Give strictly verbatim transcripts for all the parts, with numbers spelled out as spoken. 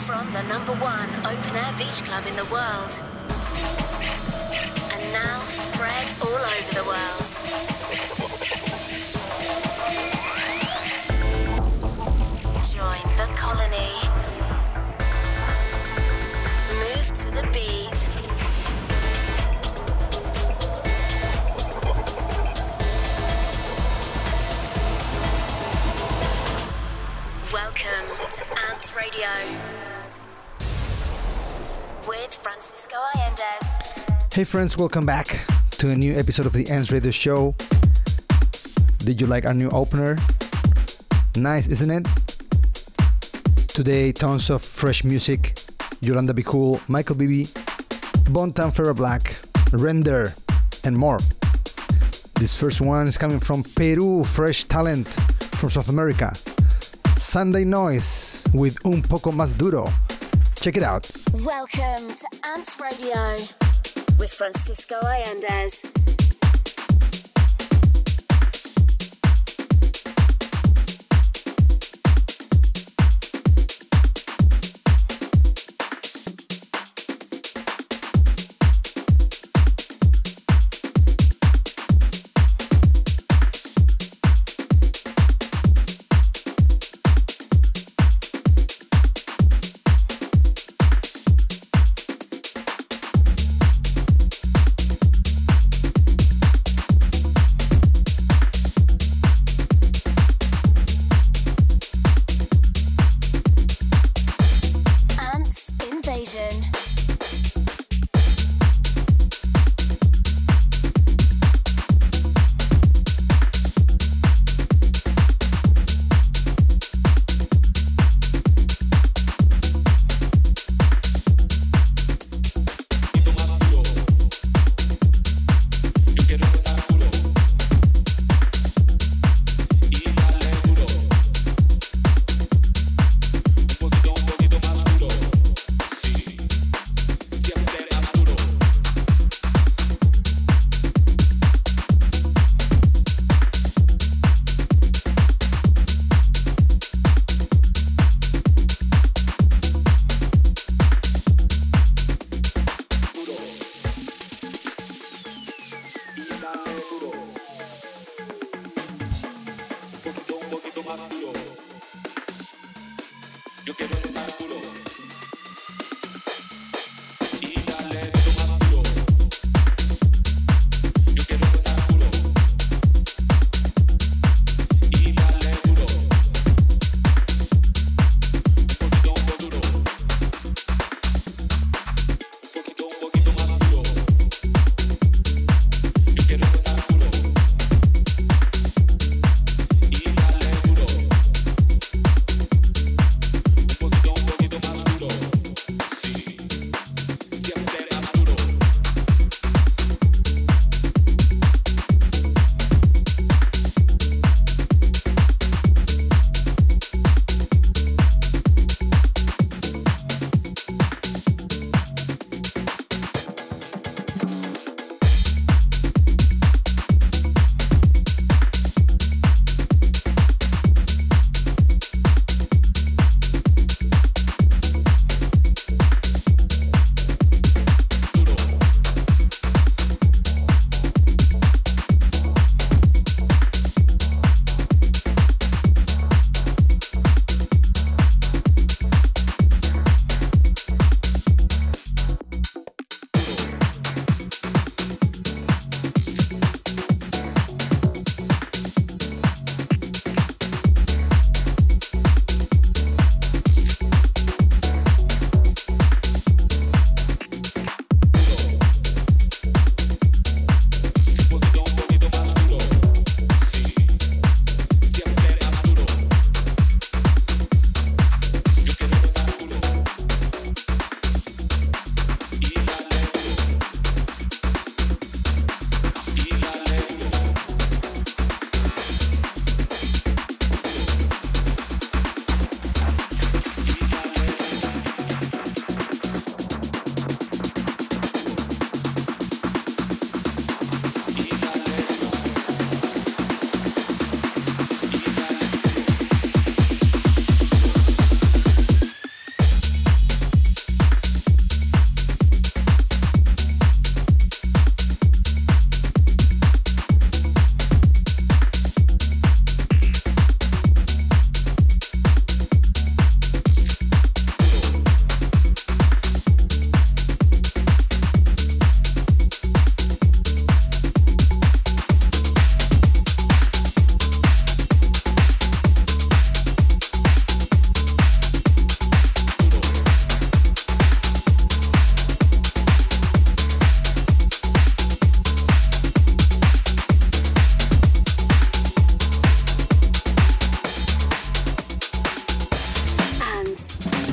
from the number one open-air beach club in the world and now spread all over the world. Join the colony. Move to the beat. Welcome to Ants Radio with Francisco Allendes. Hey friends, welcome back to a new episode of the Ants Radio show. Did you like our new opener? Nice, isn't it? Today, tons of fresh music. Yolanda Be Cool, Michael Bibi, Bontan Ferrer Black, Render, and more. This first one is coming from Peru, fresh talent from South America. Sunday Noise with Un Poco Más Duro. Check it out. Welcome to Ants Radio with Francisco Allendes. Más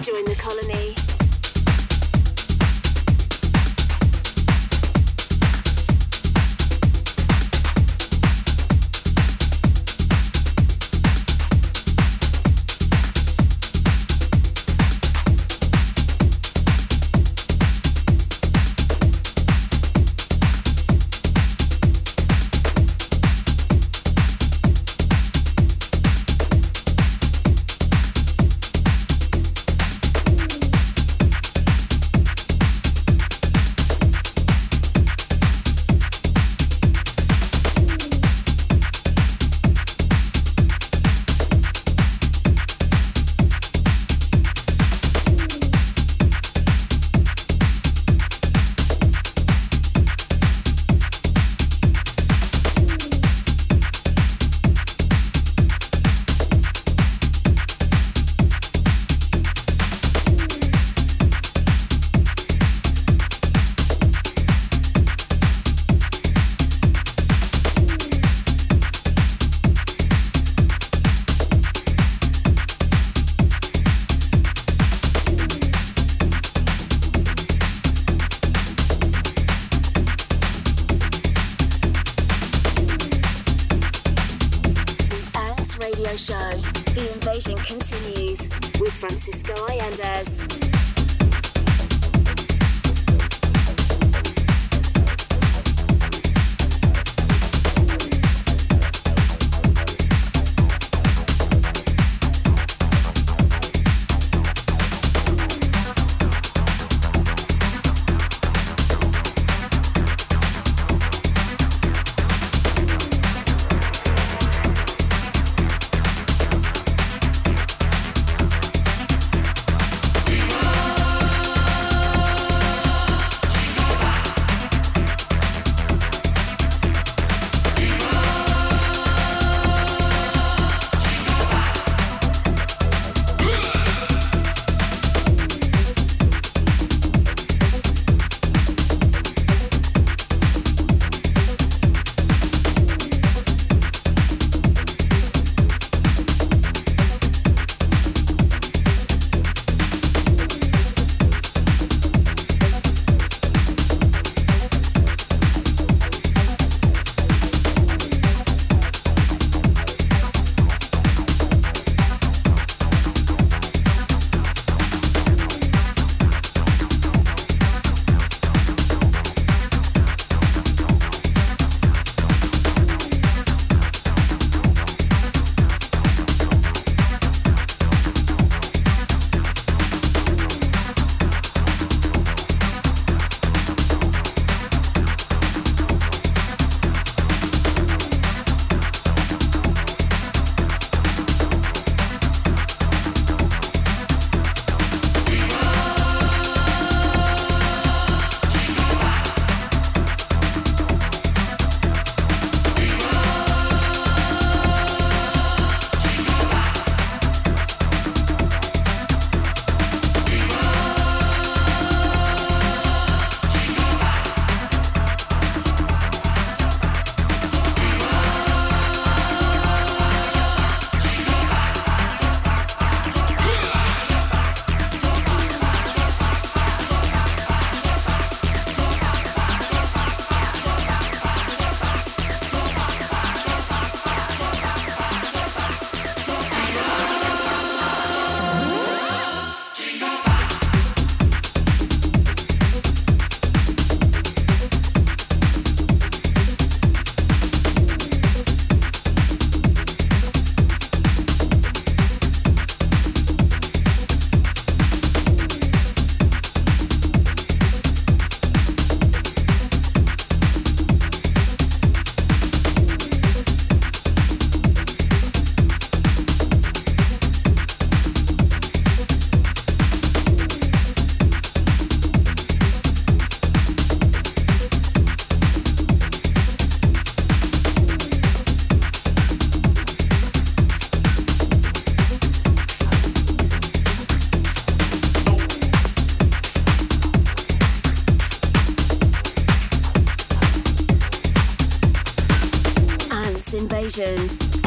join the colony.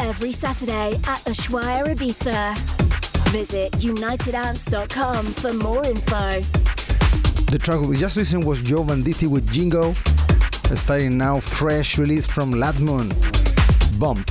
Every Saturday at the Shway Fair Ibiza. Visit united ants dot com for more info. The track we just listened was Joe Vanditti with Jingo, starting now fresh release from Latmun, Bump.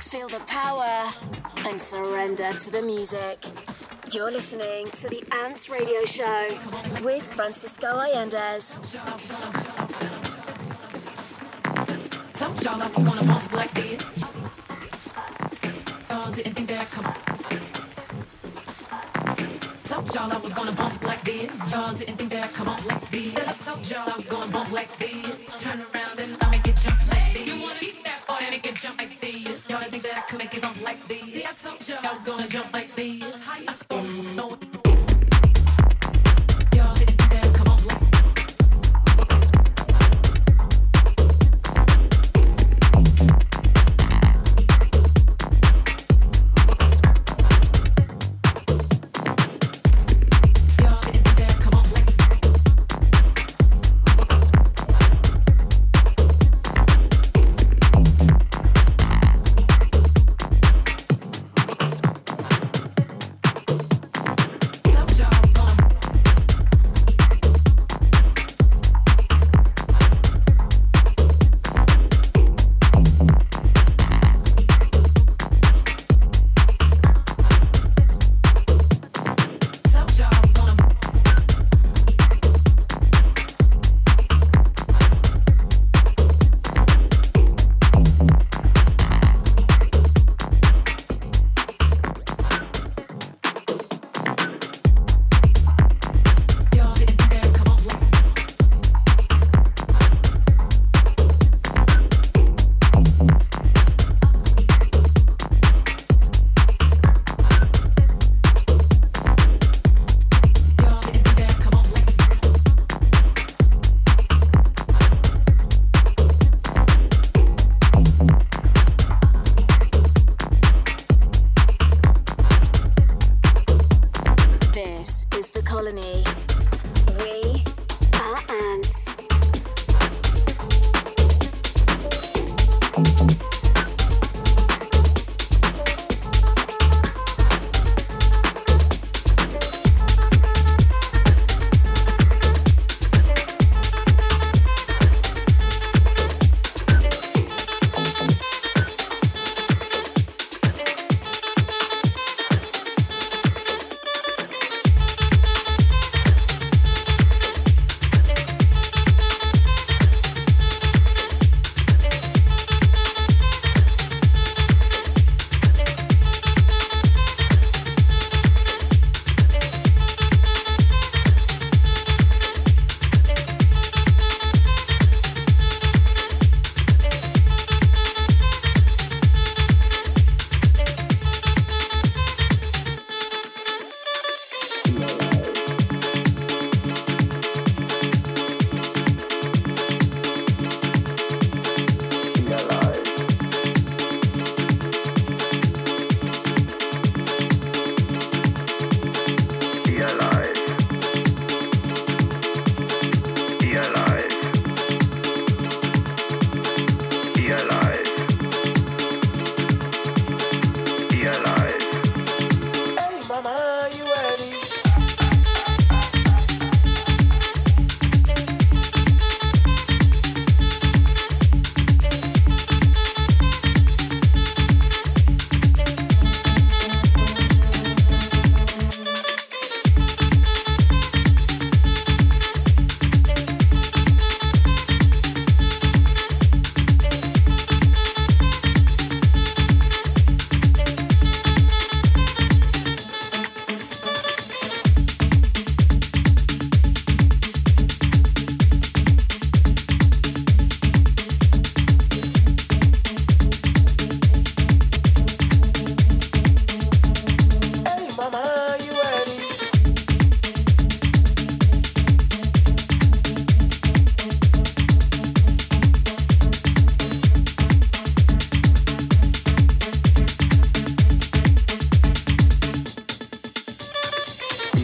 Feel the power and surrender to the music. You're listening to the Ants Radio Show with Francisco Allendes. Told y'all I was gonna bump like this. Y'all didn't think that come. Told y'all I was gonna bump like this. Y'all didn't think that come up like this. Then I told y'all I was gonna bump like this. Turn around and I make it jump like this. You wanna beat that boy and make it jump like this. Y'all didn't think that I could make it jump like this. See, I told y'all I was gonna jump like this. How you gonna know it?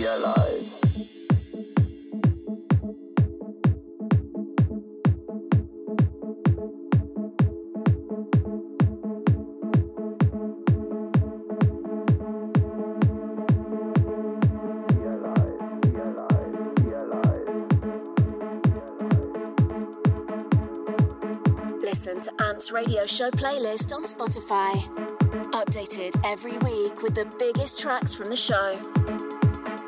be alive. Listen to Ants Radio Show playlist on Spotify. Updated every week with the biggest tracks from the show.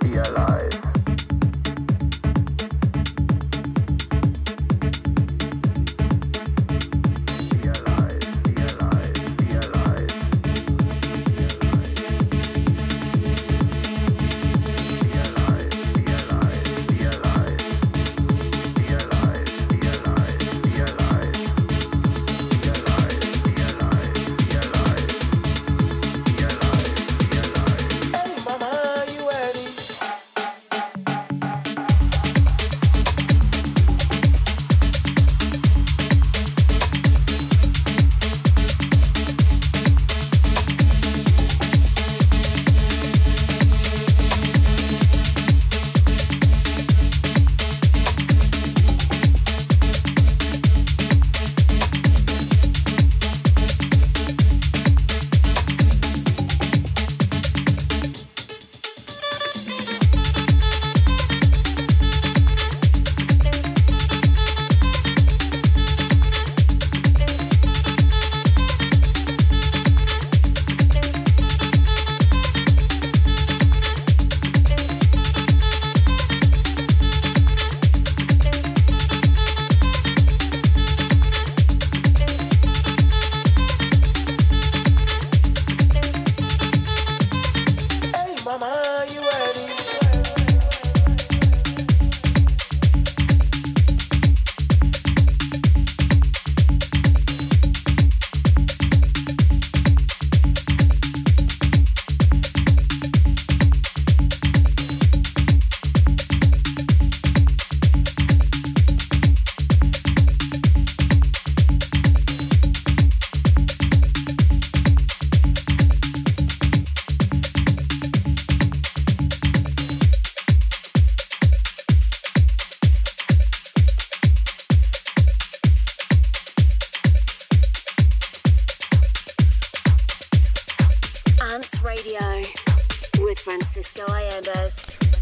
Be alive.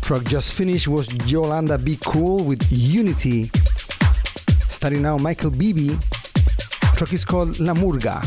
Track just finished was Yolanda Be Cool with Unity. Starting now, Michael Bibi. Track is called La Murga.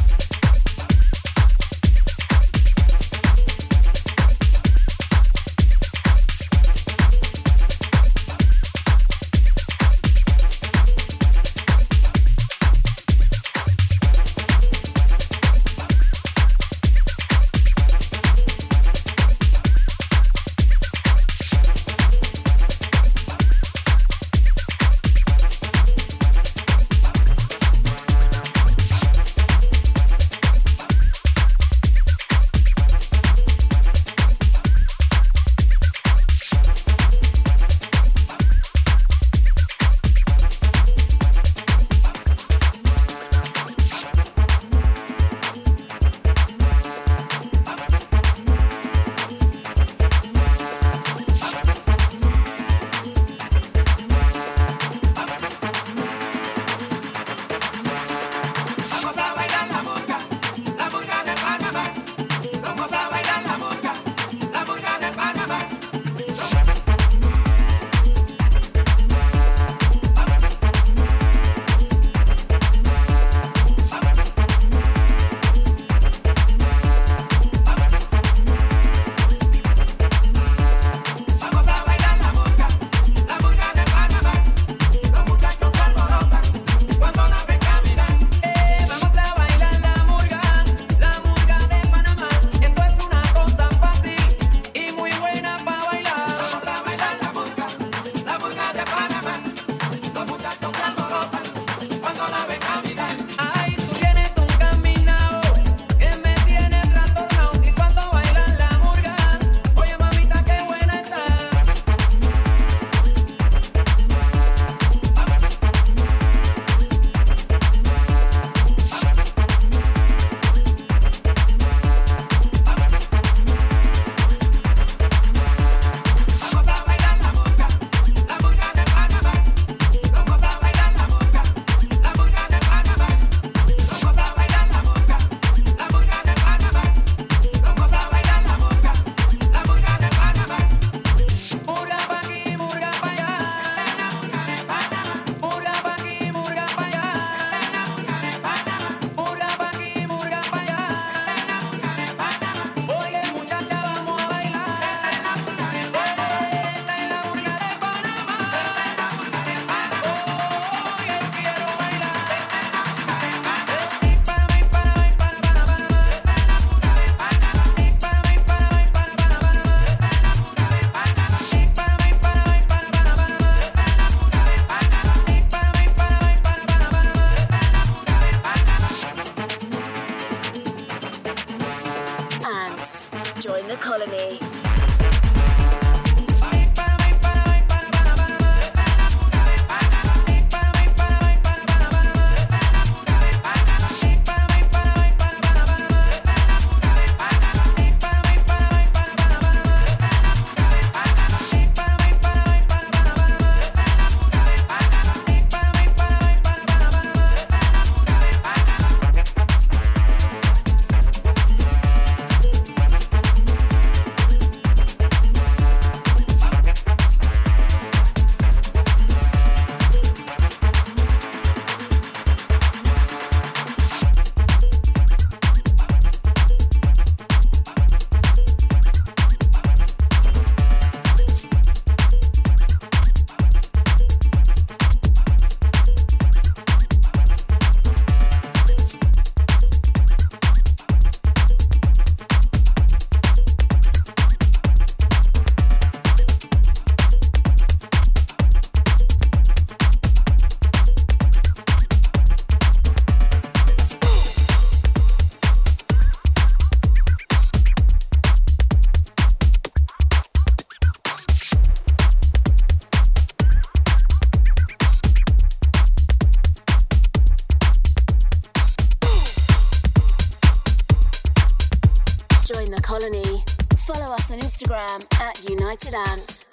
Instagram at United Ants.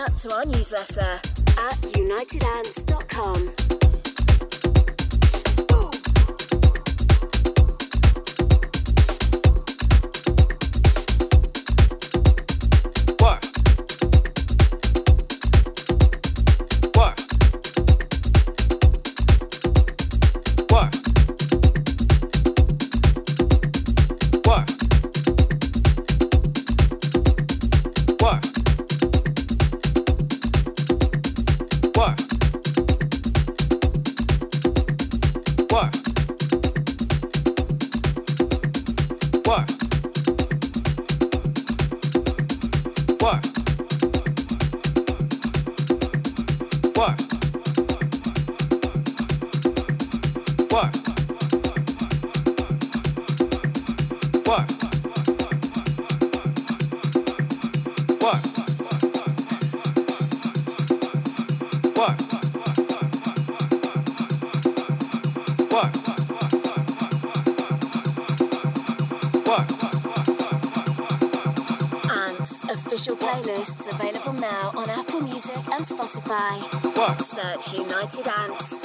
up to our newsletter at united ants dot com. What? Search United Ants.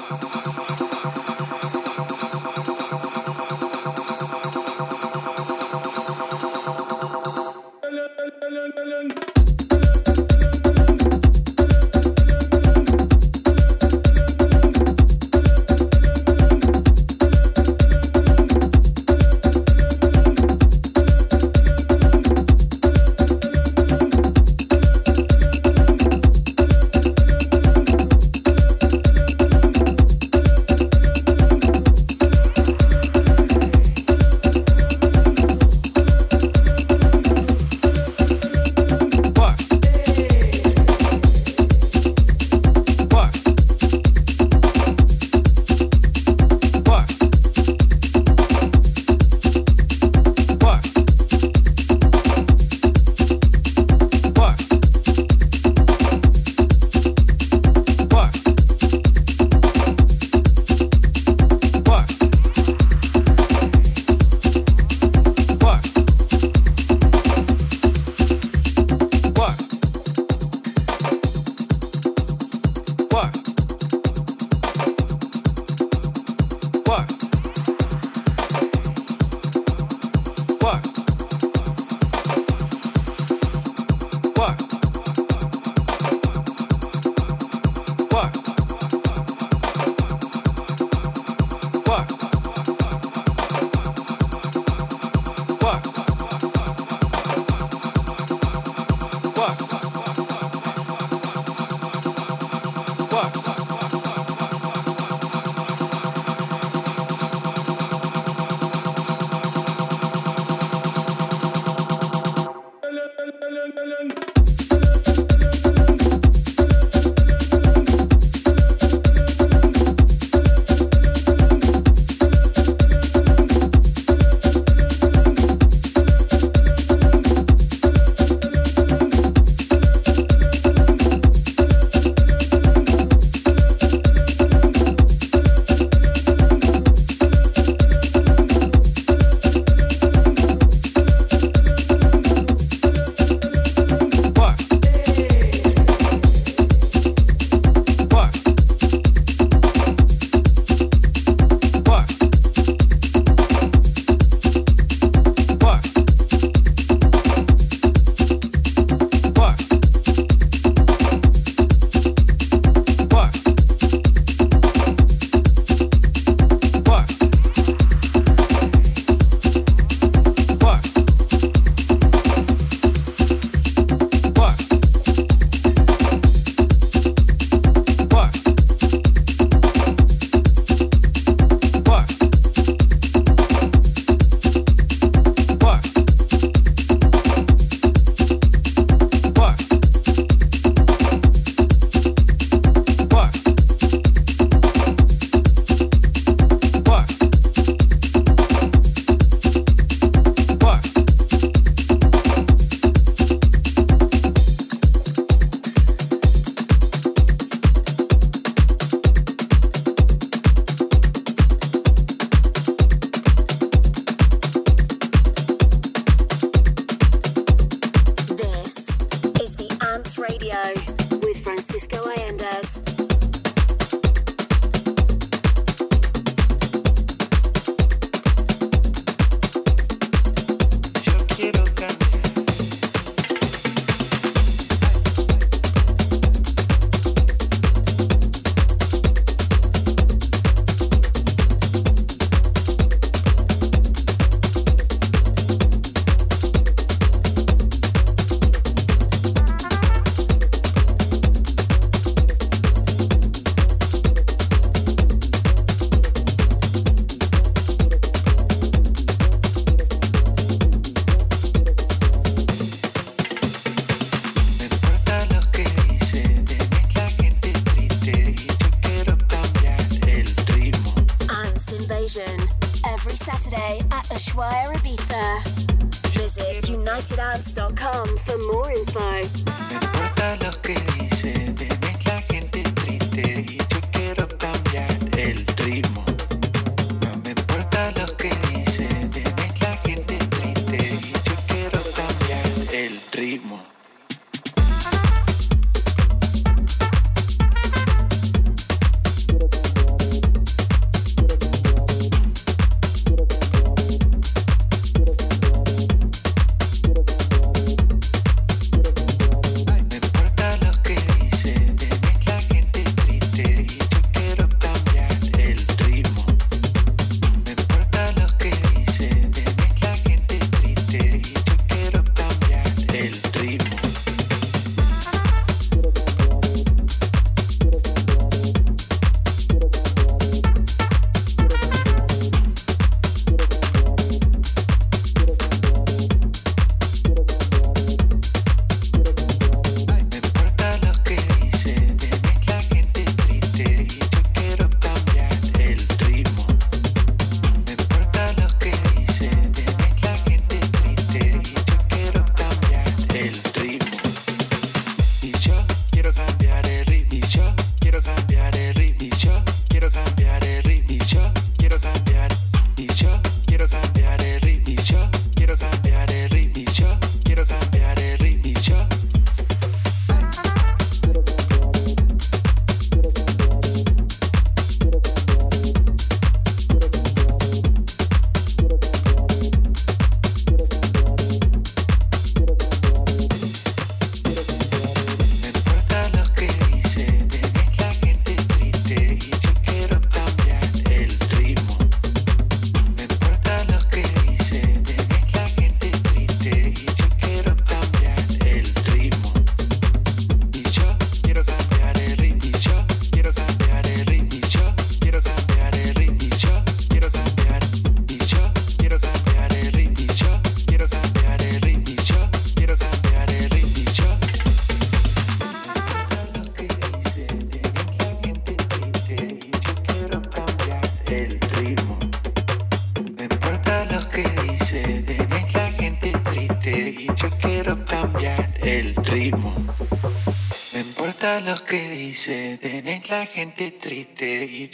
united ants dot com for more info.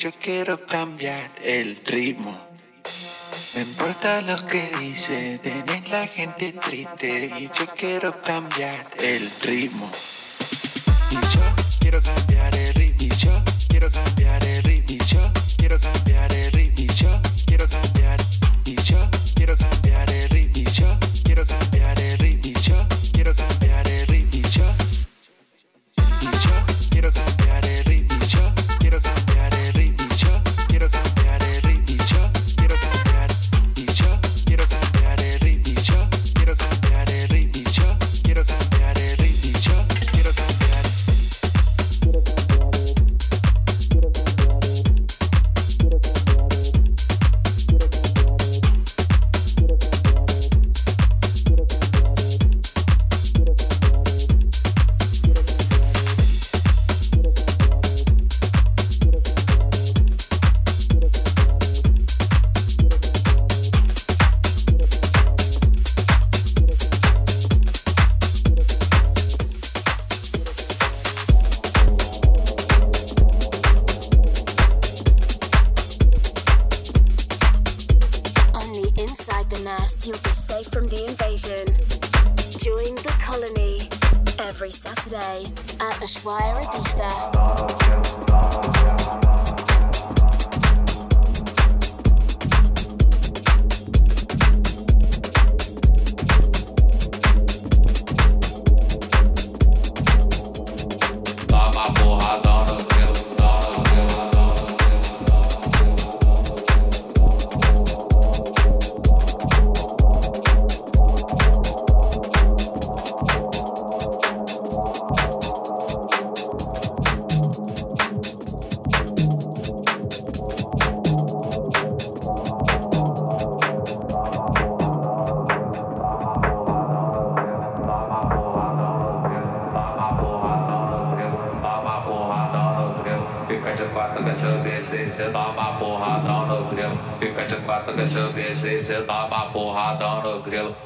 Yo quiero cambiar el ritmo. Me importa lo que dice, tener la gente triste y yo quiero cambiar el ritmo. Y yo quiero cambiar el ritmo. Y yo quiero cambiar el ritmo. Y yo quiero cambiar el ritmo. Y yo quiero cambiar. Y yo quiero cambiar el ritmo. Y yo quiero cambiar el ritmo. Y yo quiero cambiar el ritmo. Y yo quiero cambiar el ritmo. Y yo quiero cambiar el ritmo. Quiero cambiar el ritmo, yo quiero cambiar, y yo quiero cambiar el ritmo, yo quiero cambiar el ritmo, yo quiero cambiar el ritmo, yo quiero cambiar. Quiero cambiar, quiero cambiar, quiero cambiar, quiero cambiar, quiero cambiar, quiero cambiar, quiero cambiar, quiero cambiar, quiero cambiar. You'll be safe from the invasion. Join the colony every Saturday at the Shway Fair.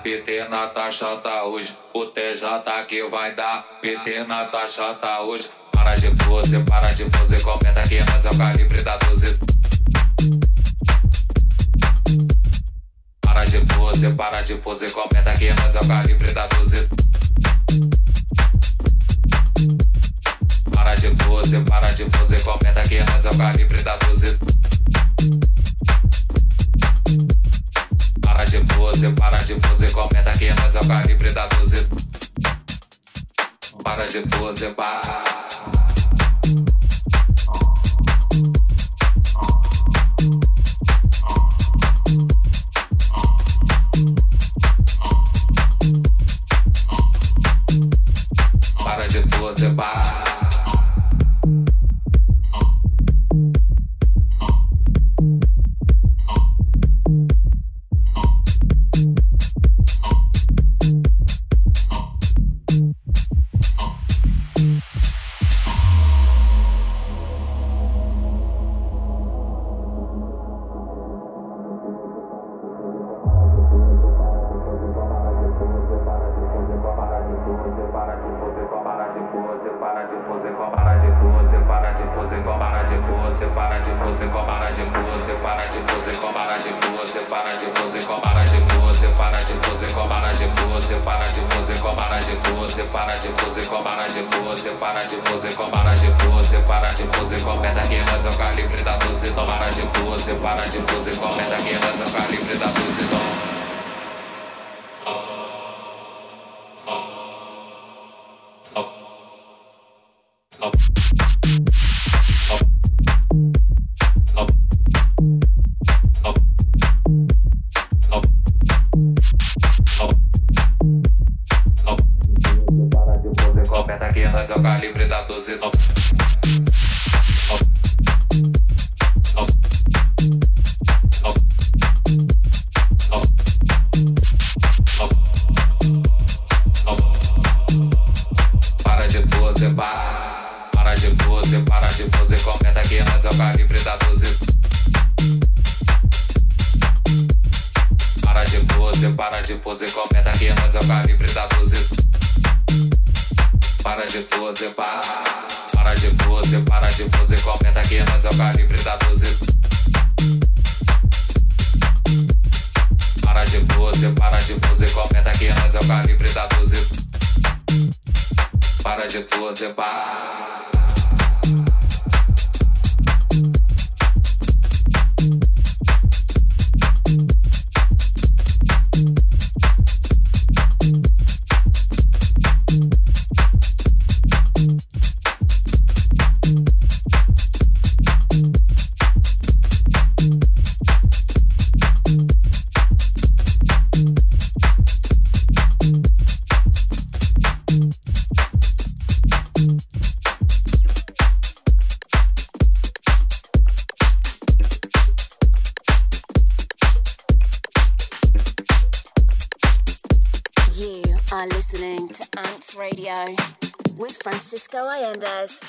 P T na taxa tá hoje, o T J que vai dar. P T na taxa tá hoje. Para de você, para de você, comenta que nós é o calibre da doze. Para de você, para de você, comenta que nós é o calibre da doze. Para de você, para de você, comenta que nós é o calibre da doze. Para de pose, para de pose, comenta que nós é o calibre da doze. Para de pose, para. Para de pose, para. With Francisco Allendes.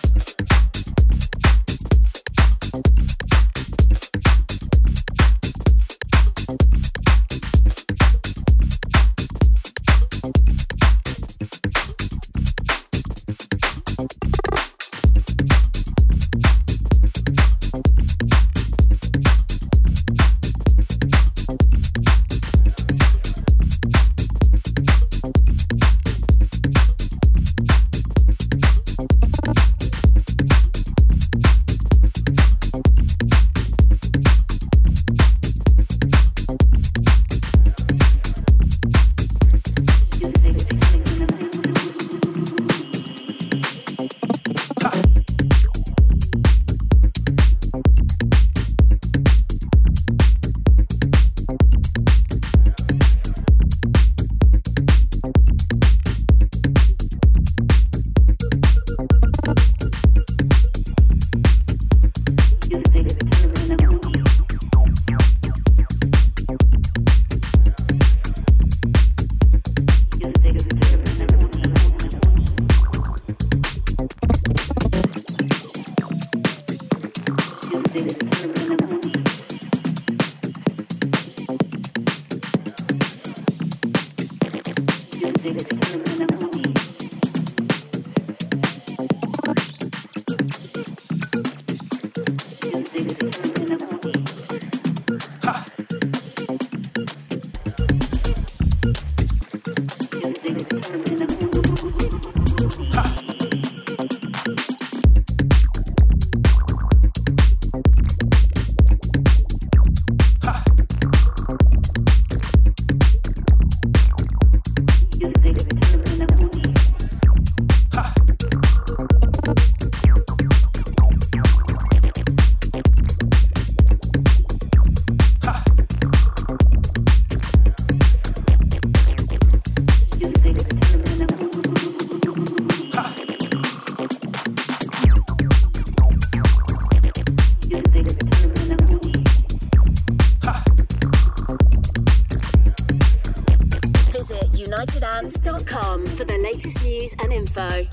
info. Yes.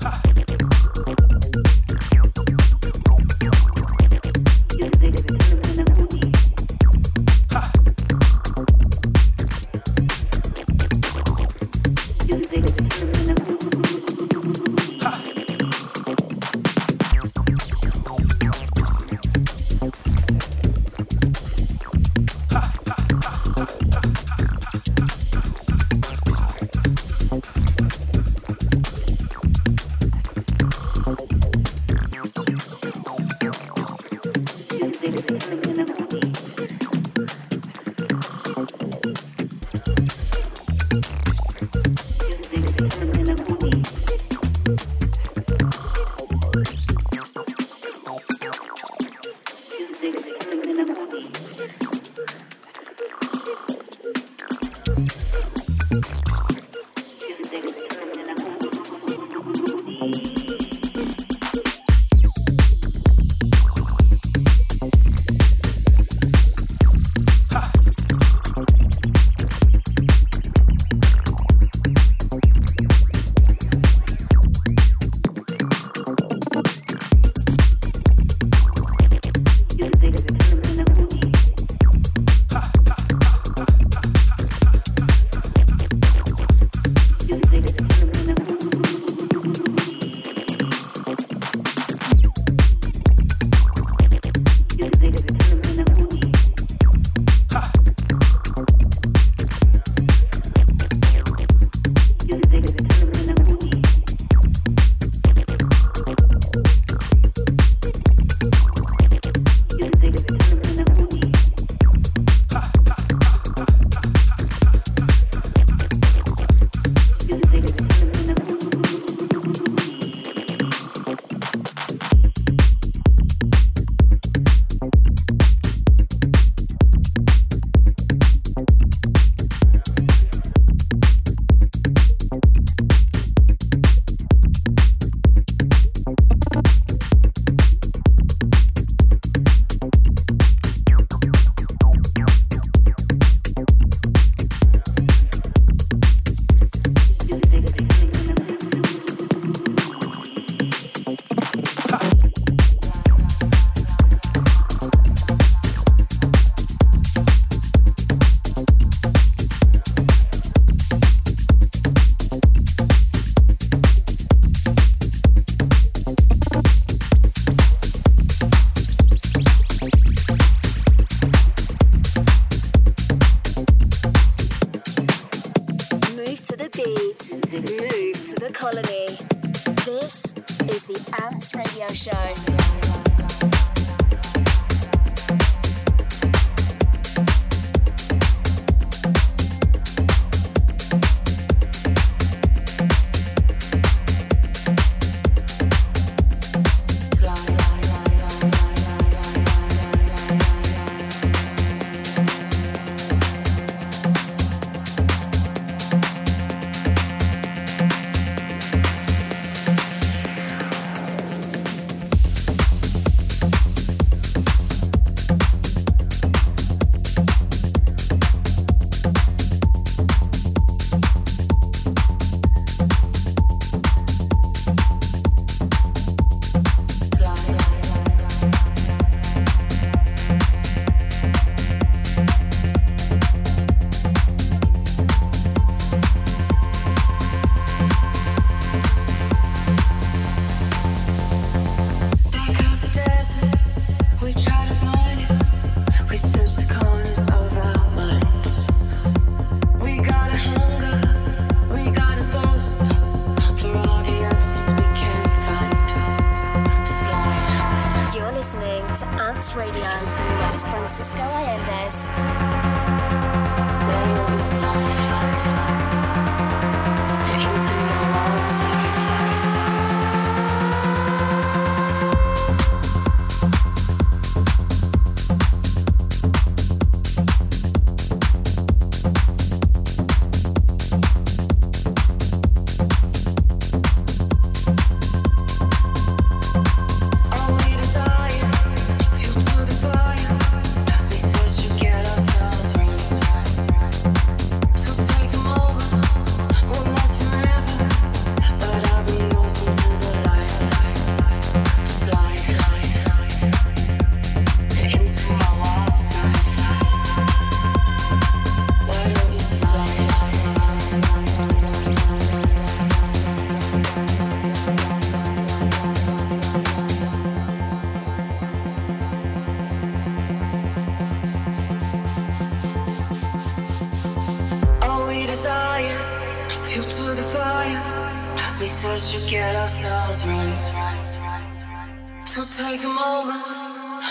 ourselves right. So take a moment,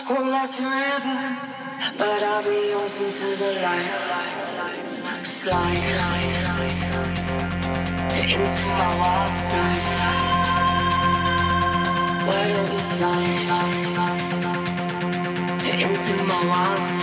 won't last forever, but I'll be yours into the light. Slide into my wild side. Why don't you slide into my wild side?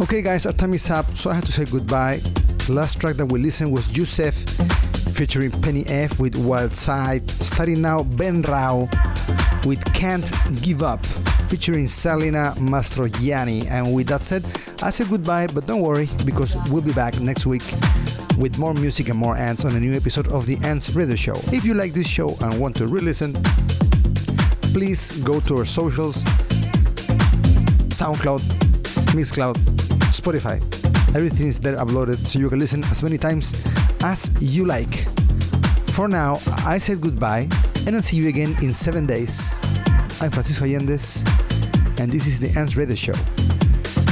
Okay guys, our time is up, so I have to say goodbye. The last track that we listened was Yousef featuring Penny F with Wild Side. Starting now, Ben Rau with Can't Give Up featuring Salena Mastroianni. And with that said, I say goodbye, but don't worry, because we'll be back next week with more music and more ants on a new episode of the Ants Radio Show. If you like this show and want to re-listen, please go to our socials, SoundCloud, Mixcloud, Spotify. Everything is there uploaded, so you can listen as many times as you like. For now, I said goodbye, and I'll see you again in seven days. I'm Francisco Allendes, and this is the Ants Radio Show.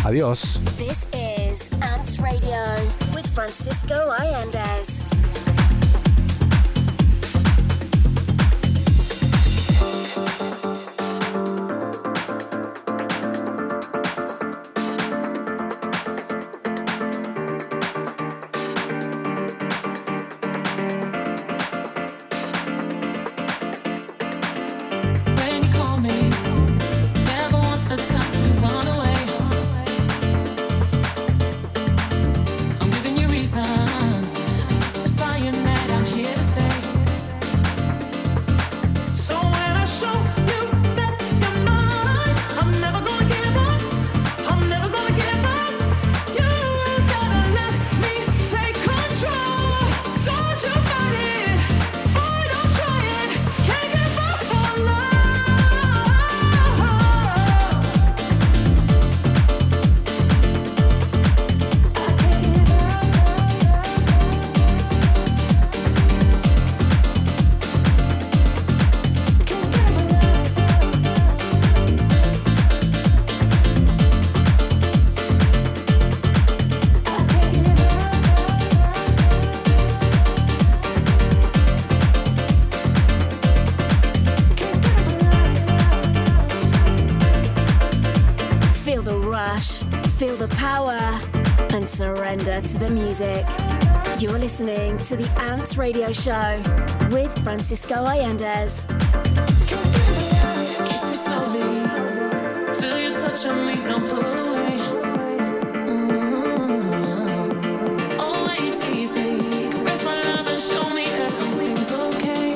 Adios. This is Ants Radio with Francisco Allendes. Feel the power and surrender to the music. You're listening to the Ants Radio Show with Francisco Allendes. Kiss me slowly, feel your touch on me, don't pull away. Ooh. Oh, wait, tease me, caress my love and show me everything's okay.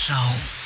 show.